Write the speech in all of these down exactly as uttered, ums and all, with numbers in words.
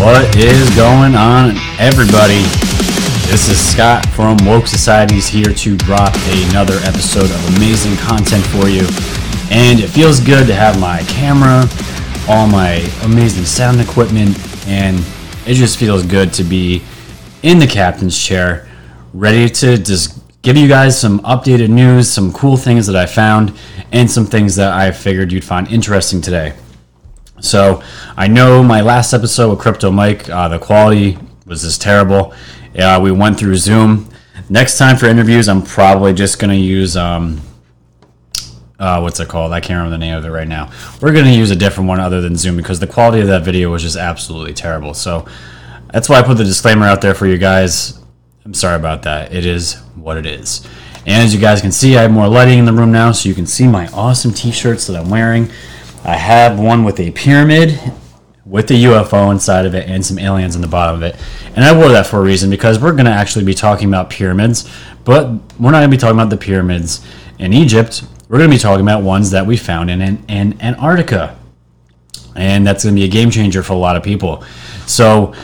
What is going on, everybody? This is Scott from Woke Societies, here to drop another episode of amazing content for you. And it feels good to have my camera, all my amazing sound equipment, and it just feels good to be in the captain's chair, ready to just give you guys some updated news, some cool things that I found, and some things that I figured you'd find interesting today. So I know my last episode with Crypto Mike, uh, the quality was just terrible. Uh, we went through Zoom. Next time for interviews, I'm probably just going to use, um, uh, what's it called? I can't remember the name of it right now. We're going to use a different one other than Zoom because the quality of that video was just absolutely terrible. So that's why I put the disclaimer out there for you guys. I'm sorry about that. It is what it is. And as you guys can see, I have more lighting in the room now, so you can see my awesome t-shirts that I'm wearing. I have one with a pyramid with a U F O inside of it and some aliens in the bottom of it. And I wore that for a reason, because we're going to actually be talking about pyramids, but we're not going to be talking about the pyramids in Egypt. We're going to be talking about ones that we found in, in, in Antarctica. And that's going to be a game changer for a lot of people. So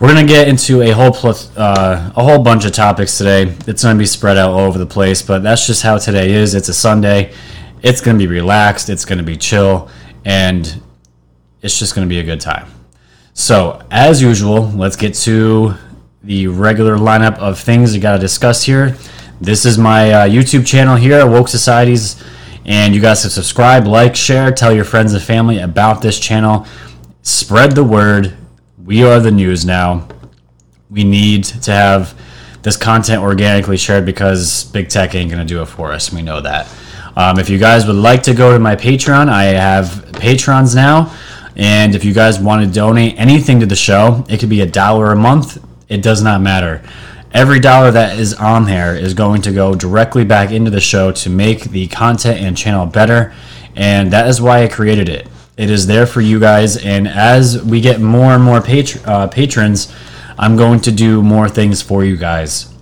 we're going to get into a whole plus, uh, a whole bunch of topics today. It's going to be spread out all over the place, but that's just how today is. It's a Sunday. It's going to be relaxed. It's going to be chill. And it's just going to be a good time. So, as usual, let's get to the regular lineup of things we got to discuss here. This is my uh, YouTube channel here, Woke Societies, and you guys can subscribe, like, share, tell your friends and family about this channel. Spread the word. We are the news now. We need to have this content organically shared because big tech ain't going to do it for us. We know that. Um, if you guys would like to go to my Patreon, I have patrons now, and if you guys want to donate anything to the show, it could be a dollar a month. It does not matter. Every dollar that is on there is going to go directly back into the show to make the content and channel better, and that is why I created it. It is there for you guys, and as we get more and more patr- uh, patrons, I'm going to do more things for you guys,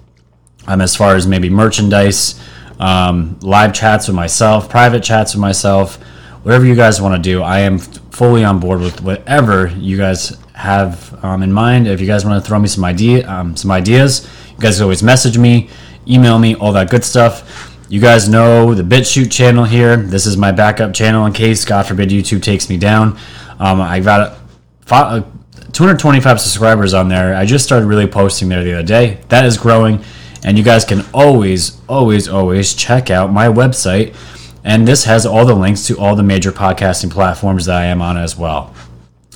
um, as far as maybe merchandise, Um, live chats with myself, private chats with myself, whatever you guys want to do. I am f- fully on board with whatever you guys have um, in mind. If you guys want to throw me some idea, um, some ideas, you guys can always message me, email me, all that good stuff. You guys know the BitChute channel here. This is my backup channel in case, God forbid, YouTube takes me down. Um, I got a, two hundred twenty-five subscribers on there. I just started really posting there the other day. That is growing. And you guys can always, always, always check out my website. And this has all the links to all the major podcasting platforms that I am on as well.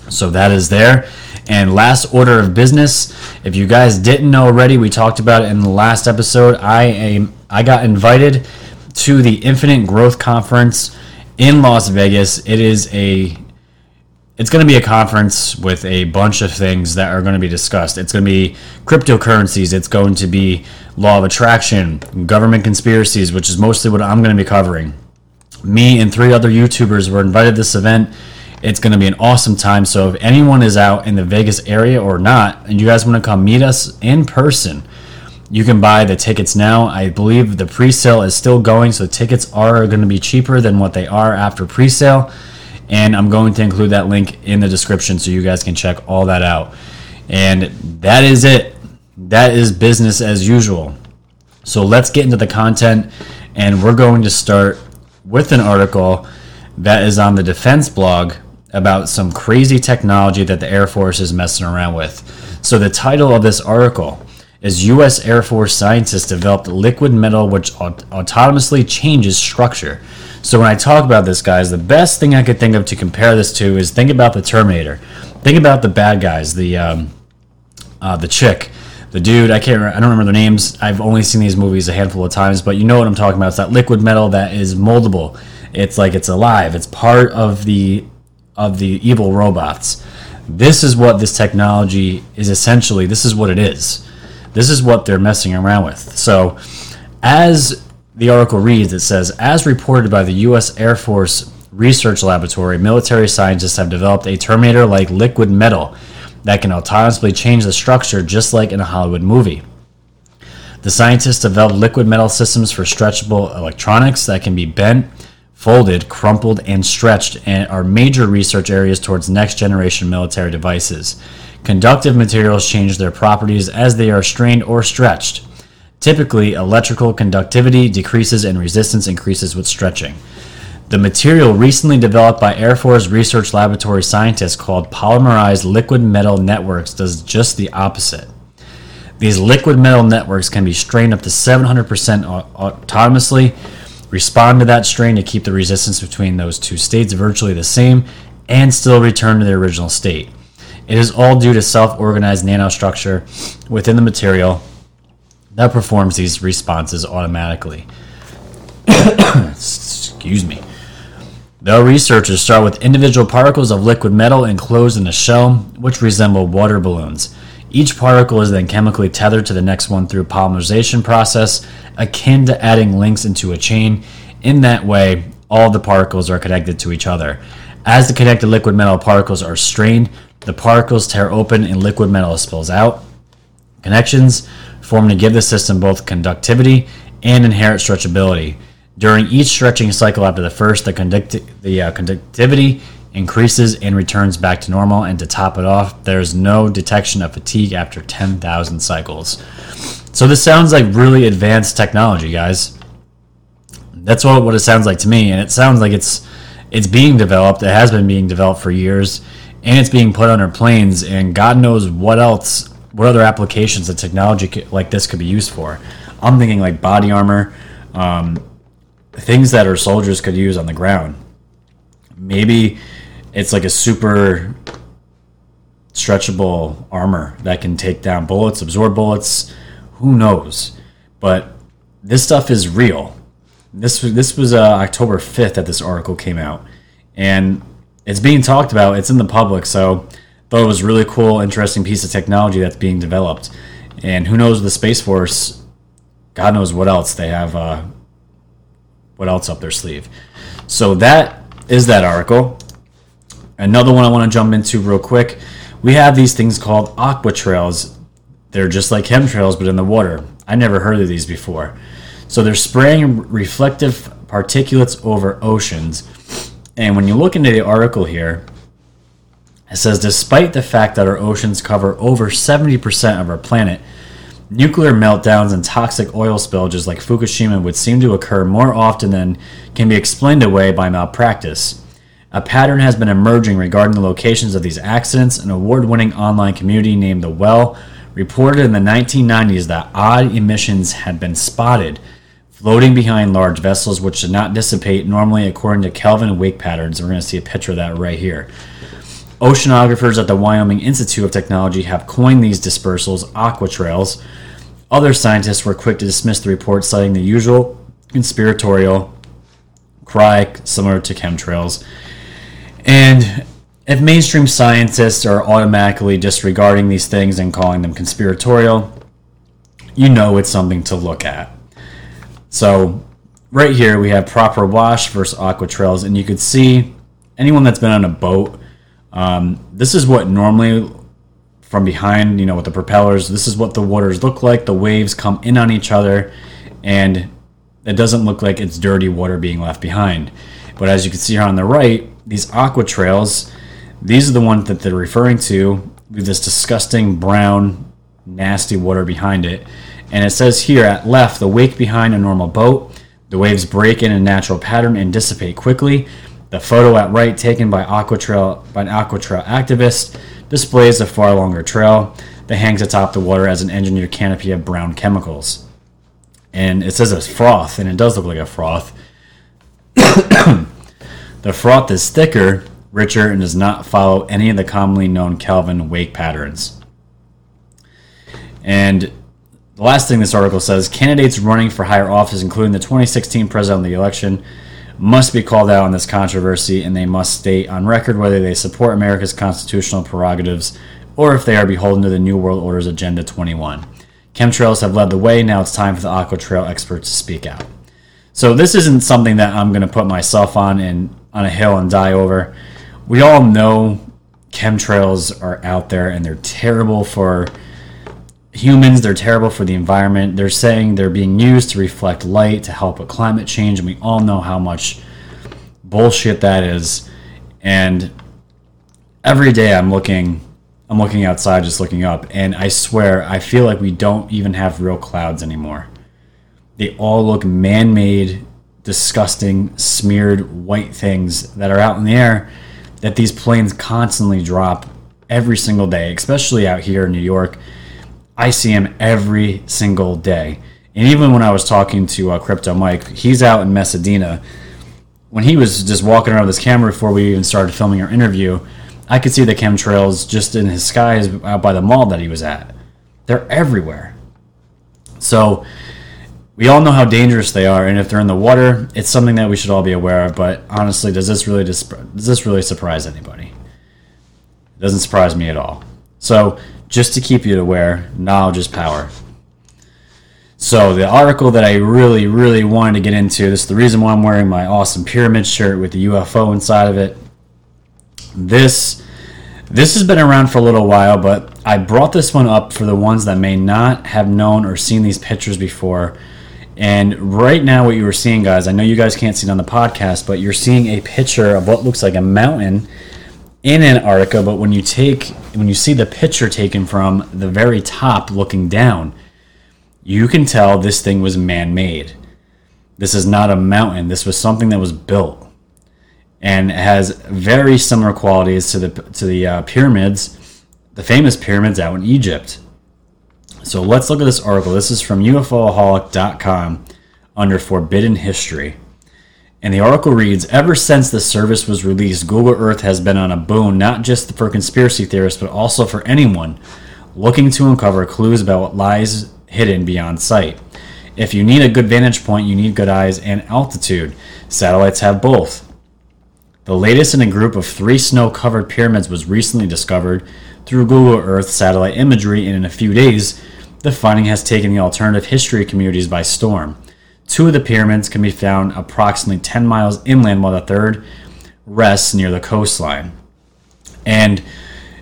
So that is there. And last order of business, if you guys didn't know already, we talked about it in the last episode. I am I got invited to the Infinite Growth Conference in Las Vegas. It is a It's going to be a conference with a bunch of things that are going to be discussed. It's going to be cryptocurrencies. It's going to be law of attraction, government conspiracies, which is mostly what I'm going to be covering. Me and three other YouTubers were invited to this event. It's going to be an awesome time. So if anyone is out in the Vegas area or not, and you guys want to come meet us in person, you can buy the tickets now. I believe the pre-sale is still going, so the tickets are going to be cheaper than what they are after pre-sale. And I'm going to include that link in the description so you guys can check all that out. And that is it. That is business as usual. So let's get into the content. And we're going to start with an article that is on the Defense blog about some crazy technology that the Air Force is messing around with. So the title of this article is U S Air Force scientists developed liquid metal which aut- autonomously changes structure. So when I talk about this, guys, the best thing I could think of to compare this to is think about the Terminator. Think about the bad guys, the um, uh, the chick, the dude. I can't. I don't remember their names. I've only seen these movies a handful of times, but you know what I'm talking about. It's that liquid metal that is moldable. It's like it's alive. It's part of the of the evil robots. This is what this technology is essentially. This is what it is. This is what they're messing around with. So as the article reads, it says, as reported by the U S Air Force Research Laboratory, military scientists have developed a Terminator-like liquid metal that can autonomously change the structure just like in a Hollywood movie. The scientists developed liquid metal systems for stretchable electronics that can be bent, folded, crumpled, and stretched, and are major research areas towards next-generation military devices. Conductive materials change their properties as they are strained or stretched. Typically, electrical conductivity decreases and resistance increases with stretching. The material recently developed by Air Force Research Laboratory scientists called polymerized liquid metal networks does just the opposite. These liquid metal networks can be strained up to seven hundred percent autonomously, respond to that strain to keep the resistance between those two states virtually the same, and still return to their original state. It is all due to self-organized nanostructure within the material that performs these responses automatically. Excuse me. The researchers start with individual particles of liquid metal enclosed in a shell, which resemble water balloons. Each particle is then chemically tethered to the next one through a polymerization process, akin to adding links into a chain. In that way, all the particles are connected to each other. As the connected liquid metal particles are strained, the particles tear open and liquid metal spills out. Connections form to give the system both conductivity and inherent stretchability. During each stretching cycle after the first, the, conducti- the uh, conductivity increases and returns back to normal, and to top it off, there's no detection of fatigue after ten thousand cycles. So this sounds like really advanced technology, guys. That's what, what it sounds like to me, and it sounds like it's it's being developed. It has been being developed for years, and it's being put on our planes, and God knows what else, what other applications that technology could, like this could be used for. I'm thinking like body armor, um, things that our soldiers could use on the ground. Maybe it's like a super stretchable armor that can take down bullets, absorb bullets. Who knows? But this stuff is real. This this was uh, October fifth that this article came out, and it's being talked about. It's in the public, so thought it was a really cool, interesting piece of technology that's being developed. And who knows, the Space Force, God knows what else they have, uh, what else up their sleeve. So that is that article. Another one I want to jump into real quick. We have these things called aqua trails. They're just like chemtrails, but in the water. I never heard of these before. So they're spraying reflective particulates over oceans. And when you look into the article here, it says, despite the fact that our oceans cover over seventy percent of our planet, nuclear meltdowns and toxic oil spillages like Fukushima would seem to occur more often than can be explained away by malpractice. A pattern has been emerging regarding the locations of these accidents. An award-winning online community named The Well reported in the nineteen nineties that odd emissions had been spotted floating behind large vessels which did not dissipate normally according to Kelvin wake patterns. We're going to see a picture of that right here. Oceanographers at the Wyoming Institute of Technology have coined these dispersals aqua trails. Other scientists were quick to dismiss the report, citing the usual conspiratorial cry similar to chemtrails. And if mainstream scientists are automatically disregarding these things and calling them conspiratorial, you know it's something to look at. So right here we have proper wash versus aqua trails, and you could see anyone that's been on a boat. Um, this is what normally from behind, you know, with the propellers, this is what the waters look like. The waves come in on each other, and it doesn't look like it's dirty water being left behind. But as you can see here on the right, these aqua trails, these are the ones that they're referring to with this disgusting brown, nasty water behind it. And it says here at left, the wake behind a normal boat, the waves break in a natural pattern and dissipate quickly. The photo at right, taken by, Aquatrail, by an Aquatrail activist, displays a far longer trail that hangs atop the water as an engineered canopy of brown chemicals. And it says it's froth, and it does look like a froth. The froth is thicker, richer, and does not follow any of the commonly known Kelvin wake patterns. And the last thing this article says, candidates running for higher office, including the twenty sixteen presidential election, must be called out on this controversy, and they must state on record whether they support America's constitutional prerogatives or if they are beholden to the New World Order's Agenda twenty-one. Chemtrails have led the way. Now it's time for the Aqua Trail experts to speak out. So this isn't something that I'm going to put myself on and on a hill and die over. We all know chemtrails are out there, and they're terrible for humans, they're terrible for the environment. They're saying they're being used to reflect light to help with climate change, and we all know how much bullshit that is. And every day I'm looking I'm looking outside, just looking up, and I swear, I feel like we don't even have real clouds anymore. They all look man-made, disgusting, smeared white things that are out in the air that these planes constantly drop every single day, especially out here in New York. I see them every single day. And even when I was talking to uh, Crypto Mike, he's out in Pasadena. When he was just walking around with his camera before we even started filming our interview, I could see the chemtrails just in his skies out by the mall that he was at. They're everywhere. So we all know how dangerous they are, and if they're in the water, it's something that we should all be aware of. But honestly, does this really dis- does this really surprise anybody? It doesn't surprise me at all. So just to keep you aware, knowledge is power. So the article that I really, really wanted to get into, this is the reason why I'm wearing my awesome pyramid shirt with the U F O inside of it. This this has been around for a little while, but I brought this one up for the ones that may not have known or seen these pictures before. And right now what you were seeing, guys, I know you guys can't see it on the podcast, but you're seeing a picture of what looks like a mountain in Antarctica. But when you take when you see the picture taken from the very top looking down, you can tell this thing was man-made. This is not a mountain. This was something that was built. And has very similar qualities to the to the uh, pyramids, the famous pyramids out in Egypt. So let's look at this article. This is from u f o aholic dot com under Forbidden History. And the article reads, ever since the service was released, Google Earth has been on a boom, not just for conspiracy theorists, but also for anyone looking to uncover clues about what lies hidden beyond sight. If you need a good vantage point, you need good eyes and altitude. Satellites have both. The latest in a group of three snow-covered pyramids was recently discovered through Google Earth satellite imagery, and in a few days, the finding has taken the alternative history communities by storm. Two of the pyramids can be found approximately ten miles inland, while the third rests near the coastline. And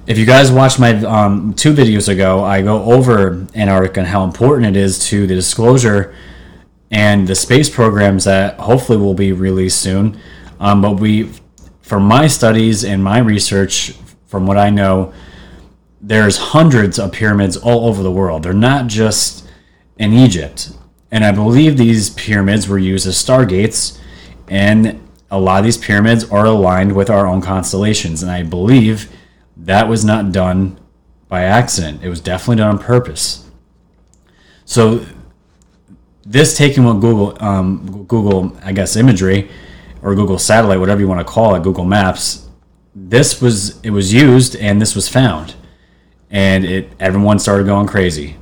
if you guys watched my um, two videos ago, I go over Antarctica and how important it is to the disclosure and the space programs that hopefully will be released soon. Um, but we... From my studies and my research, from what I know, there's hundreds of pyramids all over the world. They're not just in Egypt. And I believe these pyramids were used as stargates, and a lot of these pyramids are aligned with our own constellations. And I believe that was not done by accident. It was definitely done on purpose. So this taken with Google, um, Google, I guess, imagery, or Google satellite, whatever you want to call it, Google Maps, this was, it was used and this was found. And it everyone started going crazy.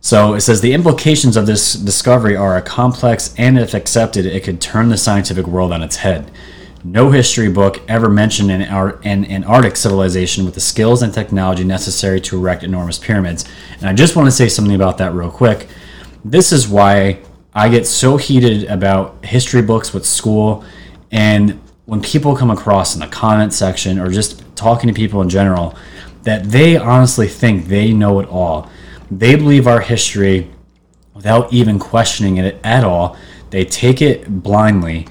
So it says the implications of this discovery are complex, and if accepted, it could turn the scientific world on its head. No history book ever mentioned an, an Antarctic civilization with the skills and technology necessary to erect enormous pyramids. And I just want to say something about that real quick. This is why I get so heated about history books with school, and when people come across in the comment section or just talking to people in general, that they honestly think they know it all. They believe our history without even questioning it at all. They take it blindly,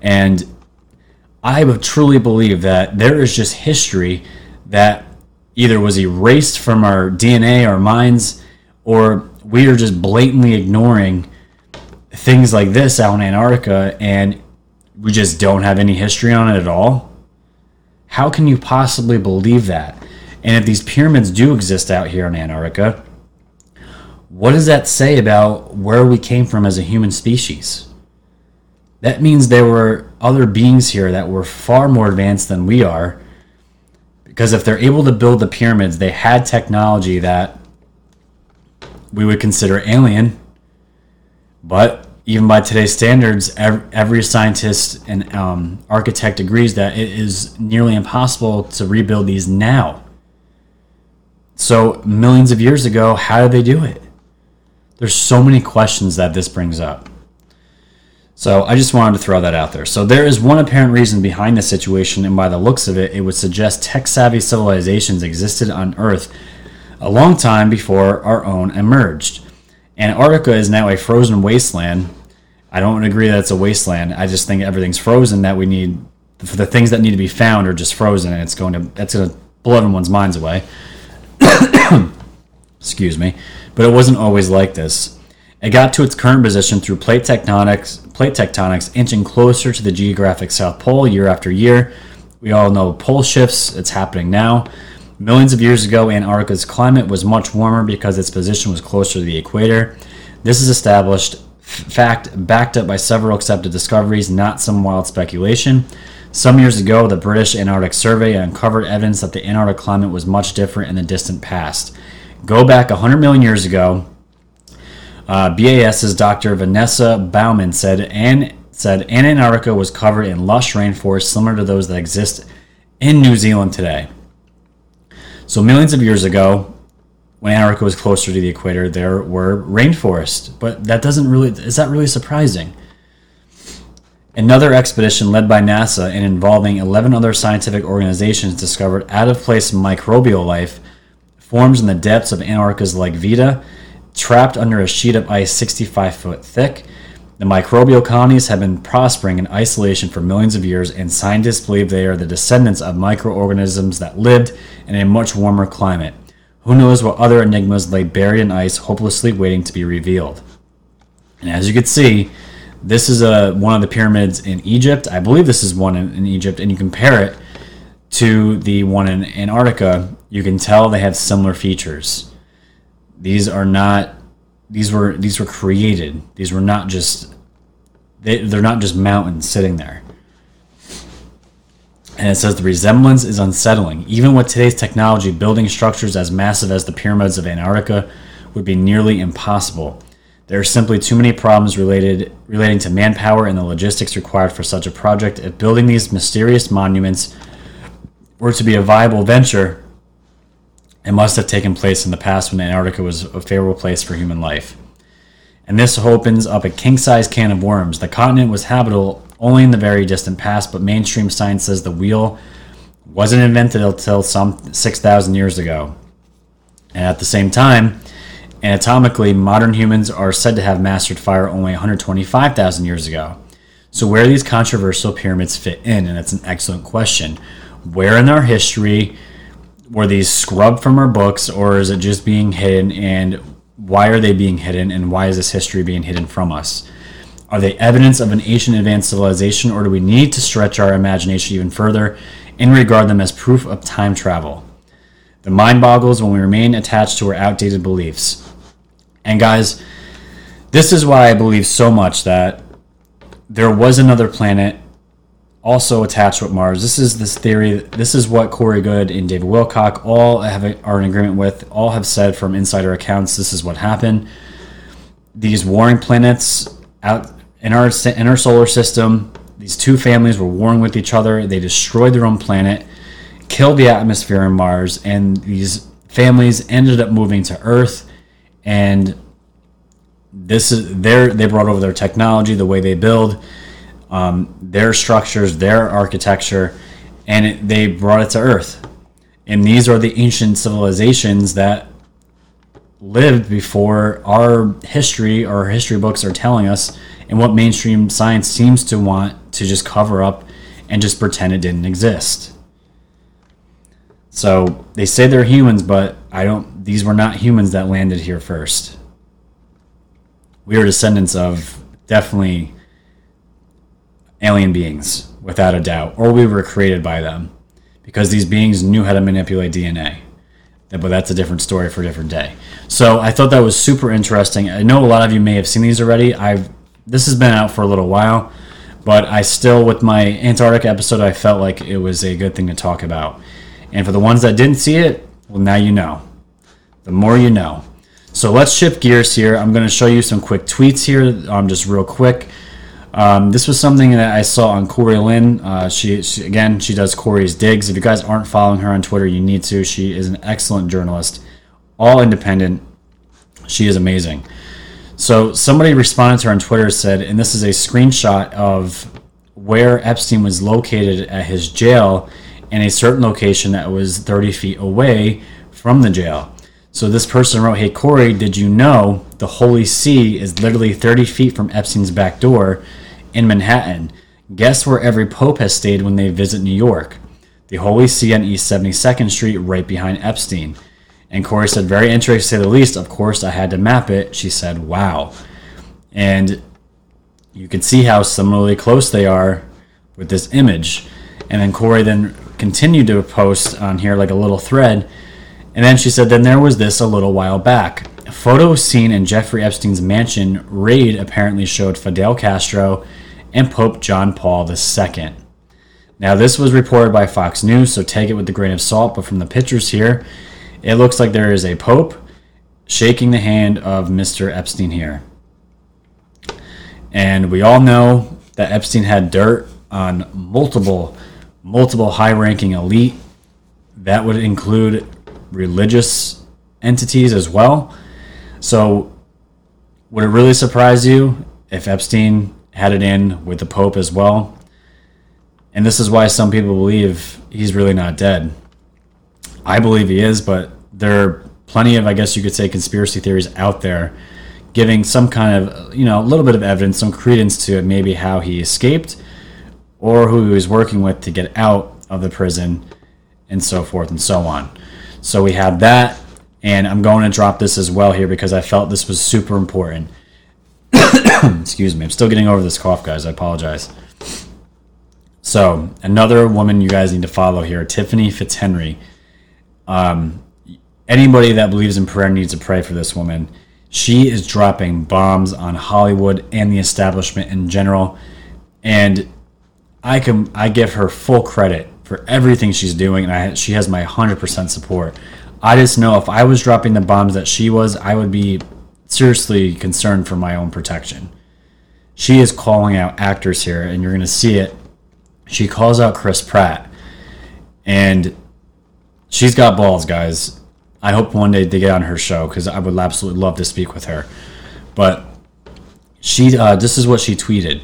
and I would truly believe that there is just history that either was erased from our D N A, our minds, or we are just blatantly ignoring things like this out in Antarctica, and we just don't have any history on it at all. How can you possibly believe that? And if these pyramids do exist out here in Antarctica, what does that say about where we came from as a human species? That means there were other beings here that were far more advanced than we are, because if they're able to build the pyramids, they had technology that we would consider alien. But even by today's standards, every scientist and um, architect agrees that it is nearly impossible to rebuild these now. So millions of years ago, how did they do it? There's so many questions that this brings up. So I just wanted to throw that out there. So there is one apparent reason behind this situation, and by the looks of it, it would suggest tech-savvy civilizations existed on Earth a long time before our own emerged. Antarctica is now a frozen wasteland. I don't agree that it's a wasteland. I just think everything's frozen that we need. The things that need to be found are just frozen, and it's going to that's going to blow everyone's minds away. Excuse me. But it wasn't always like this. It got to its current position through plate tectonics, plate tectonics inching closer to the geographic South Pole year after year. We all know pole shifts. It's happening now. Millions of years ago, Antarctica's climate was much warmer because its position was closer to the equator. This is established fact backed up by several accepted discoveries, not some wild speculation. Some years ago, the British Antarctic Survey uncovered evidence that the Antarctic climate was much different in the distant past. Go back one hundred million years ago, uh, BAS's Doctor Vanessa Bauman said, and said Antarctica was covered in lush rainforests similar to those that exist in New Zealand today. So millions of years ago, when Antarctica was closer to the equator, there were rainforests. But that doesn't really, is that really surprising? Another expedition led by NASA and involving eleven other scientific organizations discovered out-of-place microbial life forms in the depths of Antarctica's Lake Vita, trapped under a sheet of ice sixty-five foot thick. The microbial colonies have been prospering in isolation for millions of years, and scientists believe they are the descendants of microorganisms that lived in a much warmer climate. Who knows what other enigmas lay buried in ice, hopelessly waiting to be revealed. And as you can see, this is a, one of the pyramids in Egypt. I believe this is one in, in Egypt, and you compare it to the one in Antarctica, you can tell they have similar features. These are not, these were these were created. These were not just, they, they're not just mountains sitting there. And it says the resemblance is unsettling. Even with today's technology, building structures as massive as the pyramids of Antarctica would be nearly impossible. There are simply too many problems related relating to manpower and the logistics required for such a project. If building these mysterious monuments were to be a viable venture, it must have taken place in the past when Antarctica was a favorable place for human life. And this opens up a king-size can of worms. The continent was habitable only in the very distant past, but mainstream science says the wheel wasn't invented until some six thousand years ago. And at the same time, anatomically, modern humans are said to have mastered fire only one hundred twenty-five thousand years ago. So where do these controversial pyramids fit in? And that's an excellent question. Where in our history were these scrubbed from our books, or is it just being hidden? And why are they being hidden? And why is this history being hidden from us? Are they evidence of an ancient advanced civilization, or do we need to stretch our imagination even further and regard them as proof of time travel? The mind boggles when we remain attached to our outdated beliefs. And guys, this is why I believe so much that there was another planet also attached with Mars. This is this theory. This is what Corey Good and David Wilcock all have are in agreement with. All have said from insider accounts. This is what happened. These warring planets out in our in our solar system. These two families were warring with each other. They destroyed their own planet, killed the atmosphere on Mars, and these families ended up moving to Earth. And this is their, they brought over their technology, the way they build, um, their structures, their architecture, and it, they brought it to Earth. And these are the ancient civilizations that lived before our history, our history books are telling us, and what mainstream science seems to want to just cover up and just pretend it didn't exist. So they say they're humans, but I don't. These were not humans that landed here first. We are descendants of definitely alien beings, without a doubt, or we were created by them, because these beings knew how to manipulate D N A. But that's a different story for a different day. So I thought that was super interesting. I know a lot of you may have seen these already. I've this has been out for a little while, but I still, with my Antarctic episode, I felt like it was a good thing to talk about. And for the ones that didn't see it, well, now you know. The more you know. So let's shift gears here. I'm going to show you some quick tweets here, um, just real quick. Um, this was something that I saw on Corey Lynn. Uh, she, she again, she does Corey's Digs. If you guys aren't following her on Twitter, you need to. She is an excellent journalist, all independent. She is amazing. So somebody responded to her on Twitter, said, and this is a screenshot of where Epstein was located at his jail, in a certain location that was thirty feet away from the jail. So this person wrote, "Hey Corey, did you know the Holy See is literally thirty feet from Epstein's back door in Manhattan? Guess where every pope has stayed when they visit New York? the Holy See on East seventy-second Street, right behind Epstein. And Corey said, very interesting to say the least. Of course, I had to map it. She said, wow. And you can see how similarly close they are with this image. And then Corey then continued to post on here like a little thread. And then she said, then there was this a little while back. A photo seen in Jeffrey Epstein's mansion raid apparently showed Fidel Castro and Pope John Paul the Second. Now, this was reported by Fox News, so take it with a grain of salt. But from the pictures here, it looks like there is a Pope shaking the hand of Mister Epstein here. And we all know that Epstein had dirt on multiple, multiple high-ranking elite. That would include religious entities as well. So would it really surprise you if Epstein had it in with the Pope as well? And this is why some people believe he's really not dead. I believe he is, but there are plenty of, I guess you could say, conspiracy theories out there giving some kind of, you know, a little bit of evidence, some credence to maybe how he escaped or who he was working with to get out of the prison and so forth and so on. So we have that, and I'm going to drop this as well here because I felt this was super important. Excuse me. I'm still getting over this cough, guys. I apologize. So another woman you guys need to follow here, Tiffany Fitzhenry. Um, anybody that believes in prayer needs to pray for this woman. She is dropping bombs on Hollywood and the establishment in general. And I can I give her full credit for everything she's doing, and I, she has my one hundred percent support. I just know if I was dropping the bombs that she was, I would be seriously concerned for my own protection. She is calling out actors here, and you're going to see it. She calls out Chris Pratt, and she's got balls, guys. I hope one day they get on her show because I would absolutely love to speak with her. But she, uh, this is what she tweeted.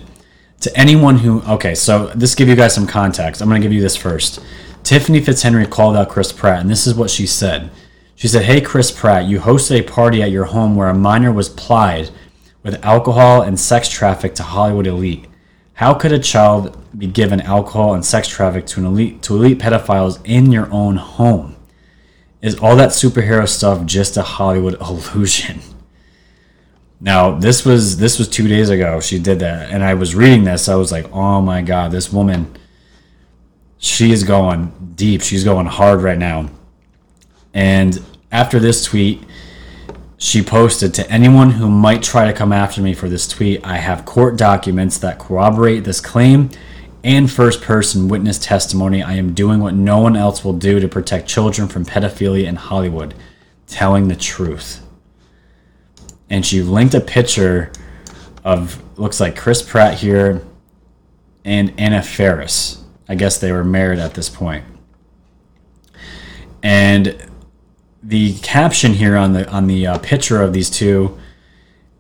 To anyone who... Okay, so this give you guys some context. I'm going to give you this first. Tiffany Fitzhenry called out Chris Pratt, and this is what she said. She said, hey, Chris Pratt, you hosted a party at your home where a minor was plied with alcohol and sex trafficked to Hollywood elite. How could a child be given alcohol and sex trafficked to an elite, to elite pedophiles in your own home? Is all that superhero stuff just a Hollywood illusion? Now, this was this was two days ago she did that, and I was reading this. I was like, oh, my God, this woman, she is going deep. She's going hard right now. And after this tweet, she posted, to anyone who might try to come after me for this tweet, I have court documents that corroborate this claim and first-person witness testimony. I am doing what no one else will do to protect children from pedophilia in Hollywood, telling the truth. And she linked a picture of, looks like Chris Pratt here and Anna Faris. I guess they were married at this point. And the caption here on the on the uh, picture of these two,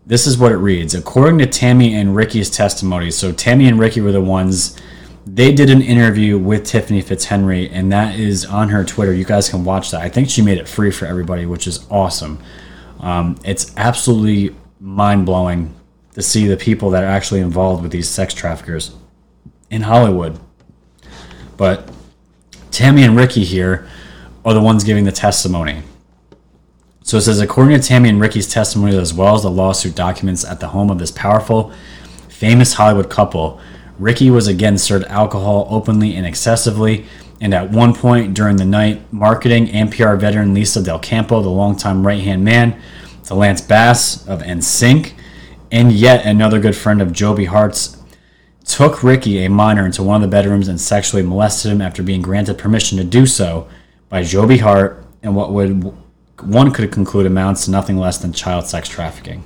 this is what it reads. According to Tammy and Ricky's testimony, so Tammy and Ricky were the ones, they did an interview with Tiffany Fitzhenry, and that is on her Twitter. You guys can watch that. I think she made it free for everybody, which is awesome. Um, it's absolutely mind-blowing to see the people that are actually involved with these sex traffickers in Hollywood. But Tammy and Ricky here are the ones giving the testimony. So it says, according to Tammy and Ricky's testimony, as well as the lawsuit documents at the home of this powerful, famous Hollywood couple, Ricky was again served alcohol openly and excessively, and at one point during the night, marketing and P R veteran Lisa Del Campo, the longtime right-hand man to Lance Bass of N Sync, and yet another good friend of Joby Hart's, took Ricky, a minor, into one of the bedrooms and sexually molested him after being granted permission to do so by Joby Hart, and what would one could conclude amounts to nothing less than child sex trafficking.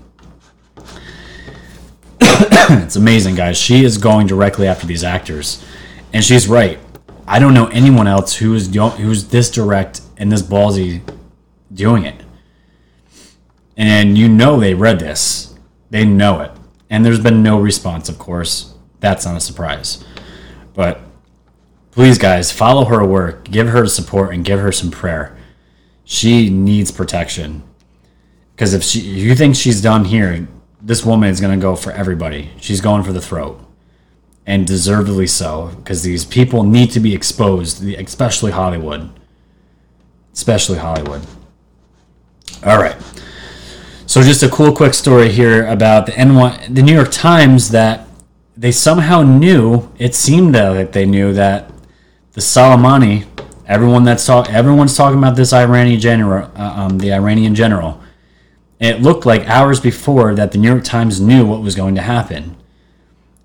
It's amazing, guys. She is going directly after these actors, and she's right. I don't know anyone else who is who's this direct and this ballsy doing it. And you know they read this. They know it. And there's been no response, of course. That's not a surprise. But please, guys, follow her work. Give her support and give her some prayer. She needs protection. Because if she, if you think she's done here, this woman is going to go for everybody. She's going for the throat. and deservedly so, because these people need to be exposed, especially Hollywood. Especially Hollywood. All right. So just a cool quick story here about the N Y, the New York Times, that they somehow knew, it seemed though that they knew that the Soleimani, everyone that's talk, everyone's talking about this Iranian general, uh, um, the Iranian general. And it looked like hours before that the New York Times knew what was going to happen,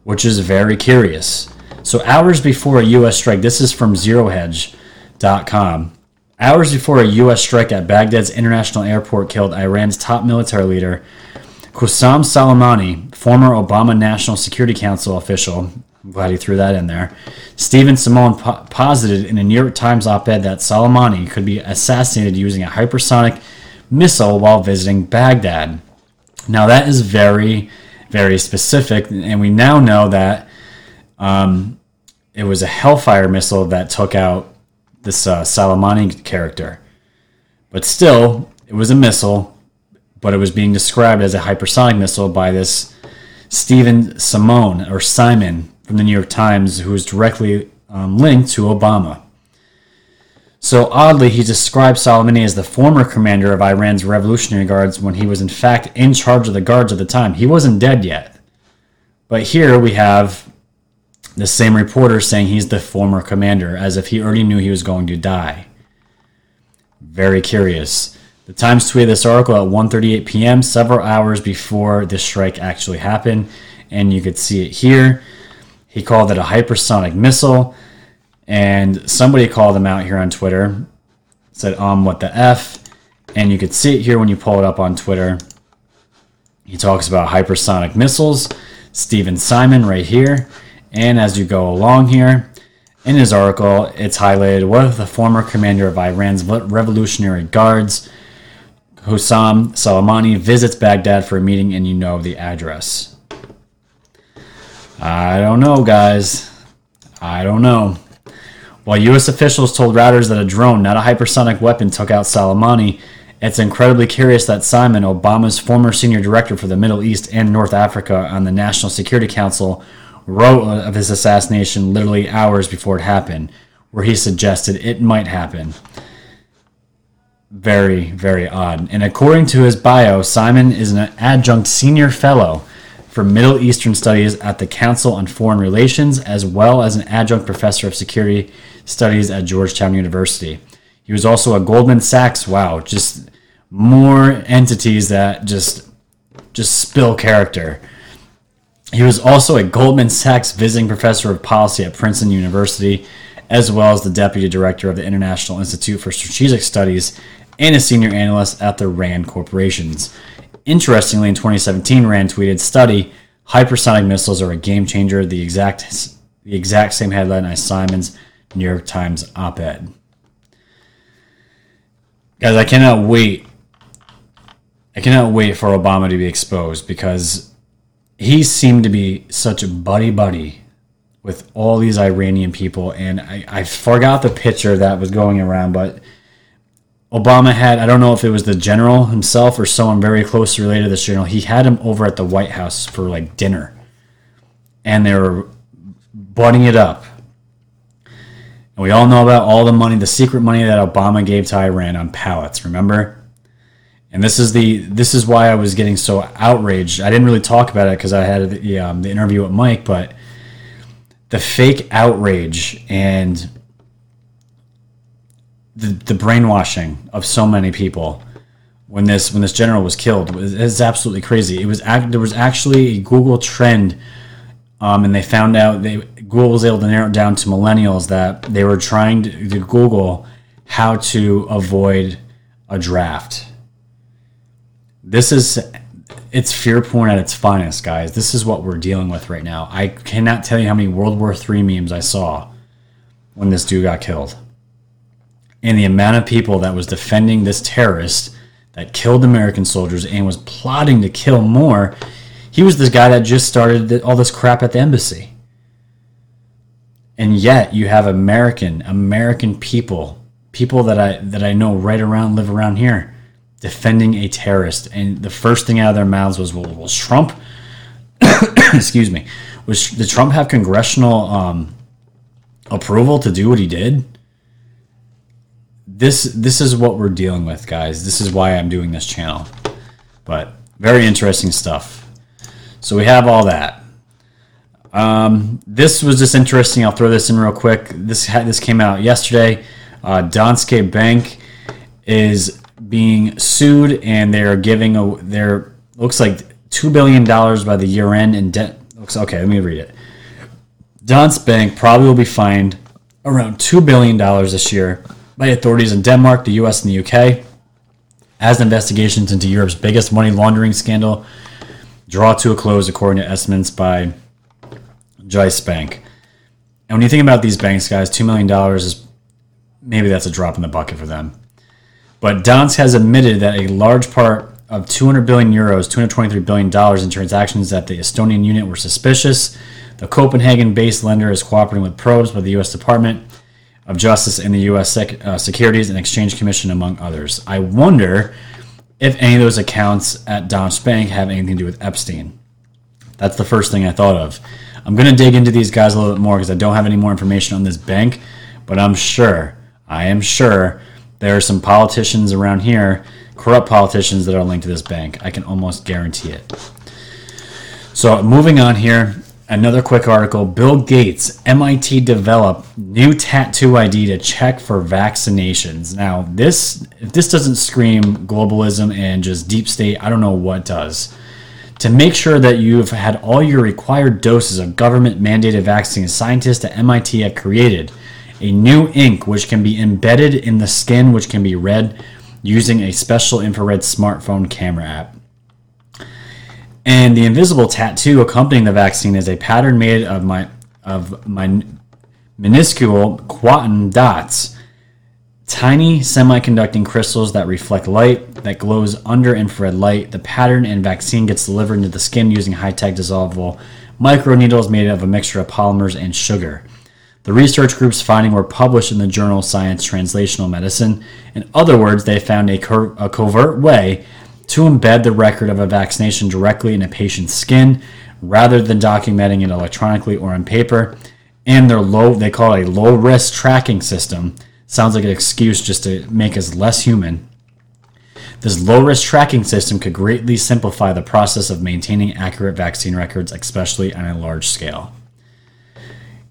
which is very curious. So hours before a U S strike, this is from zero hedge dot com. Hours before a U S strike at Baghdad's international airport killed Iran's top military leader, Qasem Soleimani, former Obama National Security Council official, I'm glad he threw that in there, Stephen Simon po- posited in a New York Times op-ed that Soleimani could be assassinated using a hypersonic missile while visiting Baghdad. Now that is very, very specific, and we now know that um, it was a Hellfire missile that took out this uh, Soleimani character. But still, it was a missile, but it was being described as a hypersonic missile by this Stephen Simon, or Simon, from the New York Times, who is directly um, linked to Obama. So oddly, he described Soleimani as the former commander of Iran's Revolutionary Guards when he was in fact in charge of the guards at the time. He wasn't dead yet. But here we have the same reporter saying he's the former commander, as if he already knew he was going to die. Very curious. The Times tweeted this article at one thirty-eight p.m., several hours before the strike actually happened, and you could see it here. He called it a hypersonic missile, and somebody called him out here on Twitter, said, um, what the F, and you could see it here when you pull it up on Twitter. He talks about hypersonic missiles, Stephen Simon right here. And as you go along here, in his article, it's highlighted what the former commander of Iran's Revolutionary Guards, Qasem Soleimani, visits Baghdad for a meeting, and you know the address. I don't know, guys. I don't know. While U S officials told routers that a drone, not a hypersonic weapon, took out Soleimani, it's incredibly curious that Simon, Obama's former senior director for the Middle East and North Africa on the National Security Council, wrote of his assassination literally hours before it happened, where he suggested it might happen. Very, very odd. And according to his bio, Simon is an adjunct senior fellow for Middle Eastern Studies at the Council on Foreign Relations, as well as an adjunct professor of security studies at Georgetown University. He was also a Goldman Sachs, wow, just more entities that just just spill character. He was also a Goldman Sachs visiting professor of policy at Princeton University, as well as the deputy director of the International Institute for Strategic Studies and a senior analyst at the RAND Corporations. Interestingly, in twenty seventeen, RAND tweeted, study, hypersonic missiles are a game changer, the exact the exact same headline as Simon's New York Times op-ed. Guys, I cannot wait. I cannot wait for Obama to be exposed, because he seemed to be such a buddy-buddy with all these Iranian people. And I, I forgot the picture that was going around, but Obama had, I don't know if it was the general himself or someone very closely related to this general, he had him over at the White House for like dinner. And they were butting it up. And we all know about all the money, the secret money that Obama gave to Iran on pallets, remember? And this is the this is why I was getting so outraged. I didn't really talk about it because I had the, um, the interview with Mike, but the fake outrage and the the brainwashing of so many people when this when this general was killed is absolutely crazy. It was there was actually a Google trend, um, and they found out they Google was able to narrow it down to millennials that they were trying to, to Google how to avoid a draft. This is, it's fear porn at its finest, guys. This is what we're dealing with right now. I cannot tell you how many World War Three memes I saw when this dude got killed. And the amount of people that was defending this terrorist that killed American soldiers and was plotting to kill more. He was this guy that just started all this crap at the embassy. And yet you have American, American people, people that I that I know right around, live around here, defending a terrorist, and the first thing out of their mouths was, well, well Trump excuse me, was did Trump have congressional um, approval to do what he did? This this is what we're dealing with, guys. This is why I'm doing this channel. But very interesting stuff. So we have all that. Um, this was just interesting. I'll throw this in real quick. This this came out yesterday. Uh, Danske Bank is being sued, and they're giving a they're looks like two billion dollars by the year end in debt. Looks okay. Let me read it. Danske Bank probably will be fined around two billion dollars this year by authorities in Denmark, the U S, and the U K as investigations into Europe's biggest money laundering scandal draw to a close, according to estimates by Jyske Bank. And when you think about these banks, guys, two million dollars is maybe that's a drop in the bucket for them. But Danske has admitted that a large part of two hundred billion euros, two hundred twenty-three billion dollars in transactions that the Estonian unit were suspicious. The Copenhagen-based lender is cooperating with probes by the U S Department of Justice and the U S Sec- uh, Securities and Exchange Commission, among others. I wonder if any of those accounts at Danske Bank have anything to do with Epstein. That's the first thing I thought of. I'm going to dig into these guys a little bit more because I don't have any more information on this bank, but I'm sure, I am sure there are some politicians around here, corrupt politicians that are linked to this bank. I can almost guarantee it. So moving on here, another quick article. Bill Gates, M I T develop new tattoo I D to check for vaccinations. Now, this if this doesn't scream globalism and just deep state, I don't know what does. To make sure that you've had all your required doses of government-mandated vaccines, scientists at M I T have created a new ink which can be embedded in the skin, which can be read using a special infrared smartphone camera app. And the invisible tattoo accompanying the vaccine is a pattern made of my of my minuscule quantum dots, tiny semiconducting crystals that reflect light that glows under infrared light. The pattern and vaccine gets delivered into the skin using high-tech dissolvable microneedles made of a mixture of polymers and sugar. The research group's findings were published in the journal Science Translational Medicine. In other words, they found a, co- a covert way to embed the record of a vaccination directly in a patient's skin rather than documenting it electronically or on paper. And their low, they call it a low-risk tracking system. Sounds like an excuse just to make us less human. This low-risk tracking system could greatly simplify the process of maintaining accurate vaccine records, especially on a large scale.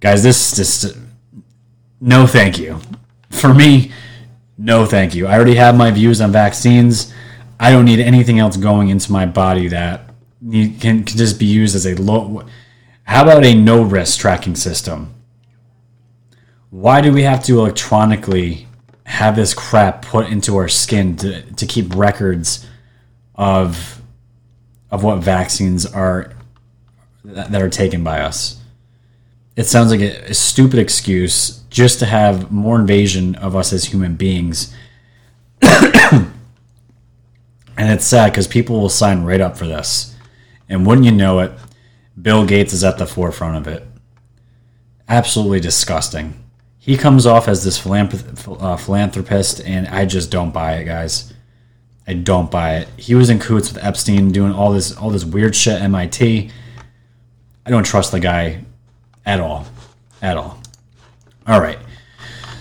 Guys, this just... No thank you. For me, no thank you. I already have my views on vaccines. I don't need anything else going into my body that can, can just be used as a low... How about a no-risk tracking system? Why do we have to electronically have this crap put into our skin to, to keep records of of what vaccines are that are taken by us? It sounds like a, a stupid excuse just to have more invasion of us as human beings. And it's sad because people will sign right up for this. And wouldn't you know it, Bill Gates is at the forefront of it. Absolutely disgusting. He comes off as this philanthrop- uh, philanthropist, and I just don't buy it, guys. I don't buy it. He was in cahoots with Epstein, doing all this all this weird shit at M I T. I don't trust the guy at all. At all. All right.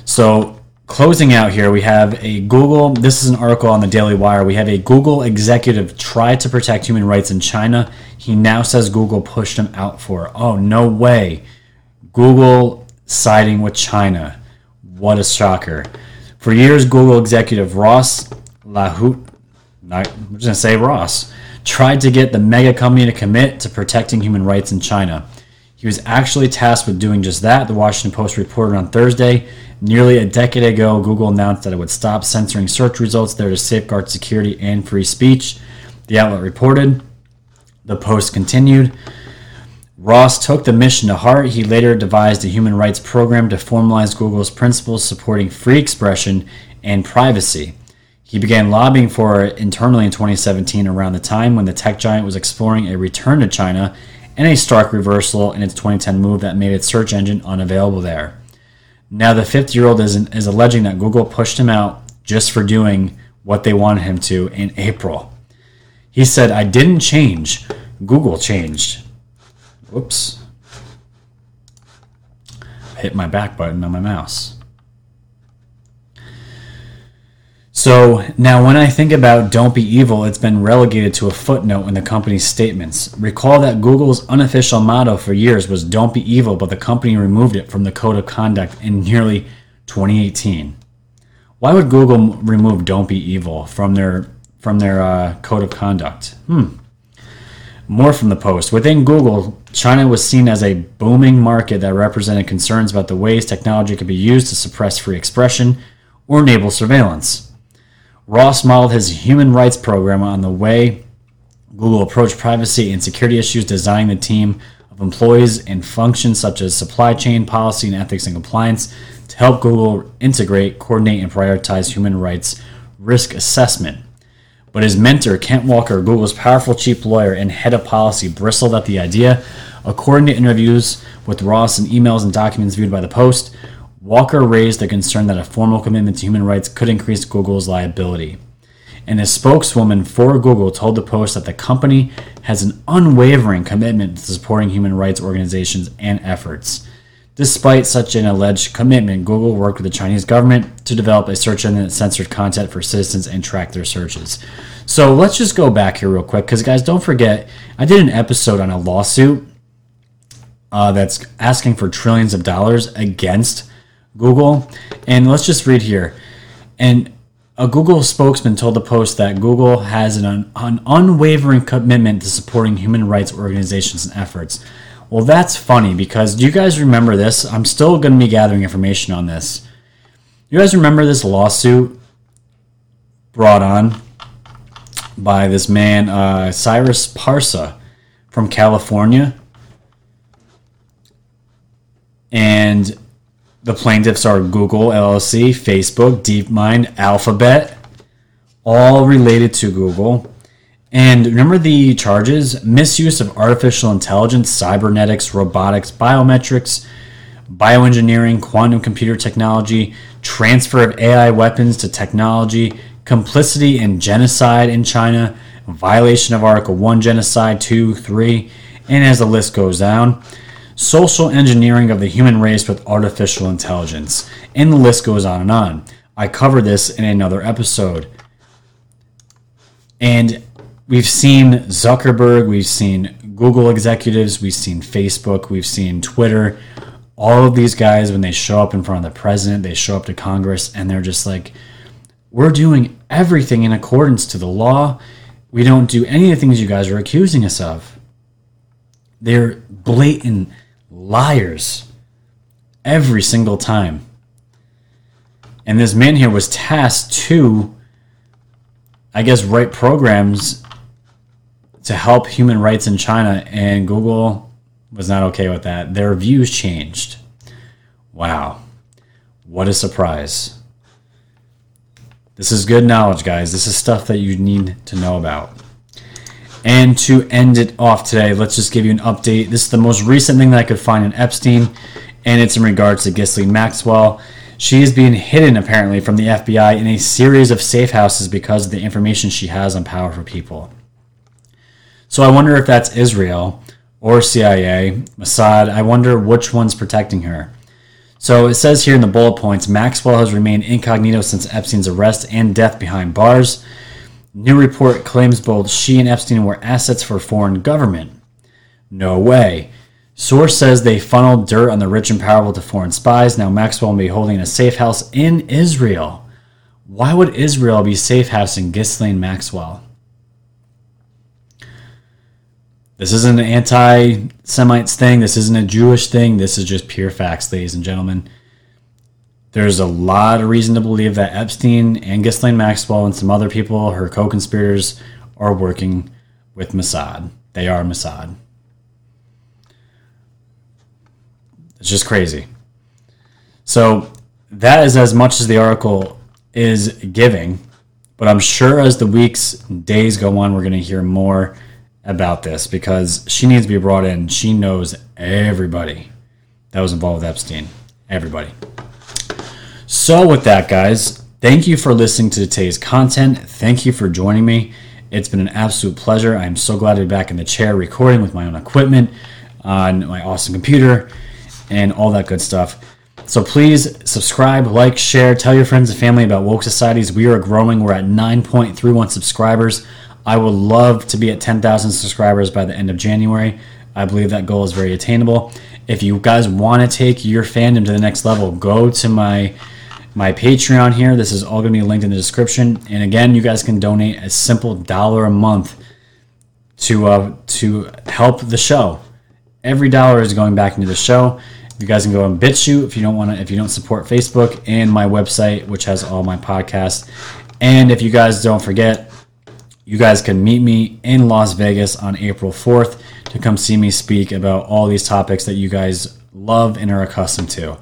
So closing out here, we have a Google. This is an article on the Daily Wire. We have a Google executive try to protect human rights in China. He now says Google pushed him out for it. Oh, no way. Google... siding with China. What a shocker. For years, Google executive Ross Lahout, I'm just going to say Ross, tried to get the mega company to commit to protecting human rights in China. He was actually tasked with doing just that, the Washington Post reported on Thursday. Nearly a decade ago, Google announced that it would stop censoring search results there to safeguard security and free speech, the outlet reported. The Post continued. Ross took the mission to heart. He later devised a human rights program to formalize Google's principles supporting free expression and privacy. He began lobbying for it internally in twenty seventeen, around the time when the tech giant was exploring a return to China and a stark reversal in its twenty ten move that made its search engine unavailable there. Now the fifty-year-old is, is alleging that Google pushed him out just for doing what they wanted him to in April. He said, "I didn't change. Google changed." Whoops. I hit my back button on my mouse. So now when I think about don't be evil, it's been relegated to a footnote in the company's statements. Recall that Google's unofficial motto for years was don't be evil, but the company removed it from the code of conduct in nearly twenty eighteen. Why would Google remove don't be evil from their from their uh, code of conduct? Hmm. More from the Post. Within Google, China was seen as a booming market that represented concerns about the ways technology could be used to suppress free expression or enable surveillance. Ross modeled his human rights program on the way Google approached privacy and security issues, designing the team of employees and functions such as supply chain, policy and ethics and compliance to help Google integrate, coordinate, and prioritize human rights risk assessment. But his mentor, Kent Walker, Google's powerful chief lawyer and head of policy, bristled at the idea. According to interviews with Ross and emails and documents viewed by the Post, Walker raised the concern that a formal commitment to human rights could increase Google's liability. And a spokeswoman for Google told the Post that the company has an unwavering commitment to supporting human rights organizations and efforts. Despite such an alleged commitment, Google worked with the Chinese government to develop a search engine that censored content for citizens and tracked their searches. So let's just go back here real quick, because guys, don't forget, I did an episode on a lawsuit uh, that's asking for trillions of dollars against Google. And let's just read here. And a Google spokesman told the Post that Google has an, un- an unwavering commitment to supporting human rights organizations and efforts. Well, that's funny, because do you guys remember this? I'm still going to be gathering information on this. You guys remember this lawsuit brought on by this man, uh, Cyrus Parsa from California? And the plaintiffs are Google, L L C, Facebook, DeepMind, Alphabet, all related to Google. And remember the charges? Misuse of artificial intelligence, cybernetics, robotics, biometrics, bioengineering, quantum computer technology, transfer of A I weapons to technology, complicity in genocide in China, violation of Article one, Genocide two, three, and as the list goes down. Social engineering of the human race with artificial intelligence. And the list goes on and on. I covered this in another episode. And we've seen Zuckerberg, we've seen Google executives, we've seen Facebook, we've seen Twitter. All of these guys, when they show up in front of the president, they show up to Congress, and they're just like, we're doing everything in accordance to the law. We don't do any of the things you guys are accusing us of. They're blatant liars every single time. And this man here was tasked to, I guess, write programs to help human rights in China, and Google was not okay with that. Their views changed. Wow. What a surprise. This is good knowledge, guys. This is stuff that you need to know about. And to end it off today, let's just give you an update. This is the most recent thing that I could find in Epstein, and it's in regards to Ghislaine Maxwell. She is being hidden, apparently, from the F B I in a series of safe houses because of the information she has on powerful people. So I wonder if that's Israel or C I A, Mossad. I wonder which one's protecting her. So it says here in the bullet points, Maxwell has remained incognito since Epstein's arrest and death behind bars. New report claims both she and Epstein were assets for foreign government. No way. Source says they funneled dirt on the rich and powerful to foreign spies. Now Maxwell will be holding a safe house in Israel. Why would Israel be safe housing Ghislaine Maxwell? This isn't an anti-Semites thing. This isn't a Jewish thing. This is just pure facts, ladies and gentlemen. There's a lot of reason to believe that Epstein and Ghislaine Maxwell and some other people, her co-conspirators, are working with Mossad. They are Mossad. It's just crazy. So that is as much as the article is giving, but I'm sure as the weeks, days go on, we're going to hear more about this because she needs to be brought in. She knows everybody that was involved with Epstein. Everybody. So with that, guys, thank you for listening to today's content. Thank you for joining me. It's been an absolute pleasure. I'm so glad to be back in the chair recording with my own equipment. on my awesome computer and all that good stuff. So please subscribe, like, share, tell your friends and family about Woke Societies. We are growing. We're at nine point three one subscribers. I would love to be at ten thousand subscribers by the end of January. I believe that goal is very attainable. If you guys want to take your fandom to the next level, go to my my Patreon here. This is all going to be linked in the description. And again, you guys can donate a simple dollar a month to uh, to help the show. Every dollar is going back into the show. You guys can go on BitChute if you don't want to, if you don't support Facebook, and my website, which has all my podcasts. And if you guys don't forget, you guys can meet me in Las Vegas on April fourth to come see me speak about all these topics that you guys love and are accustomed to.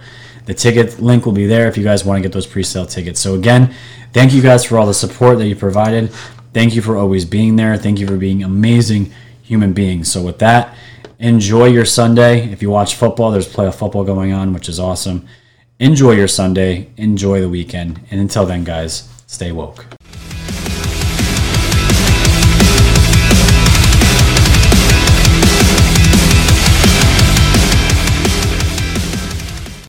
The ticket link will be there if you guys want to get those pre-sale tickets. So again, thank you guys for all the support that you provided. Thank you for always being there. Thank you for being amazing human beings. So with that, enjoy your Sunday. If you watch football, there's playoff football going on, which is awesome. Enjoy your Sunday. Enjoy the weekend. And until then, guys, stay woke.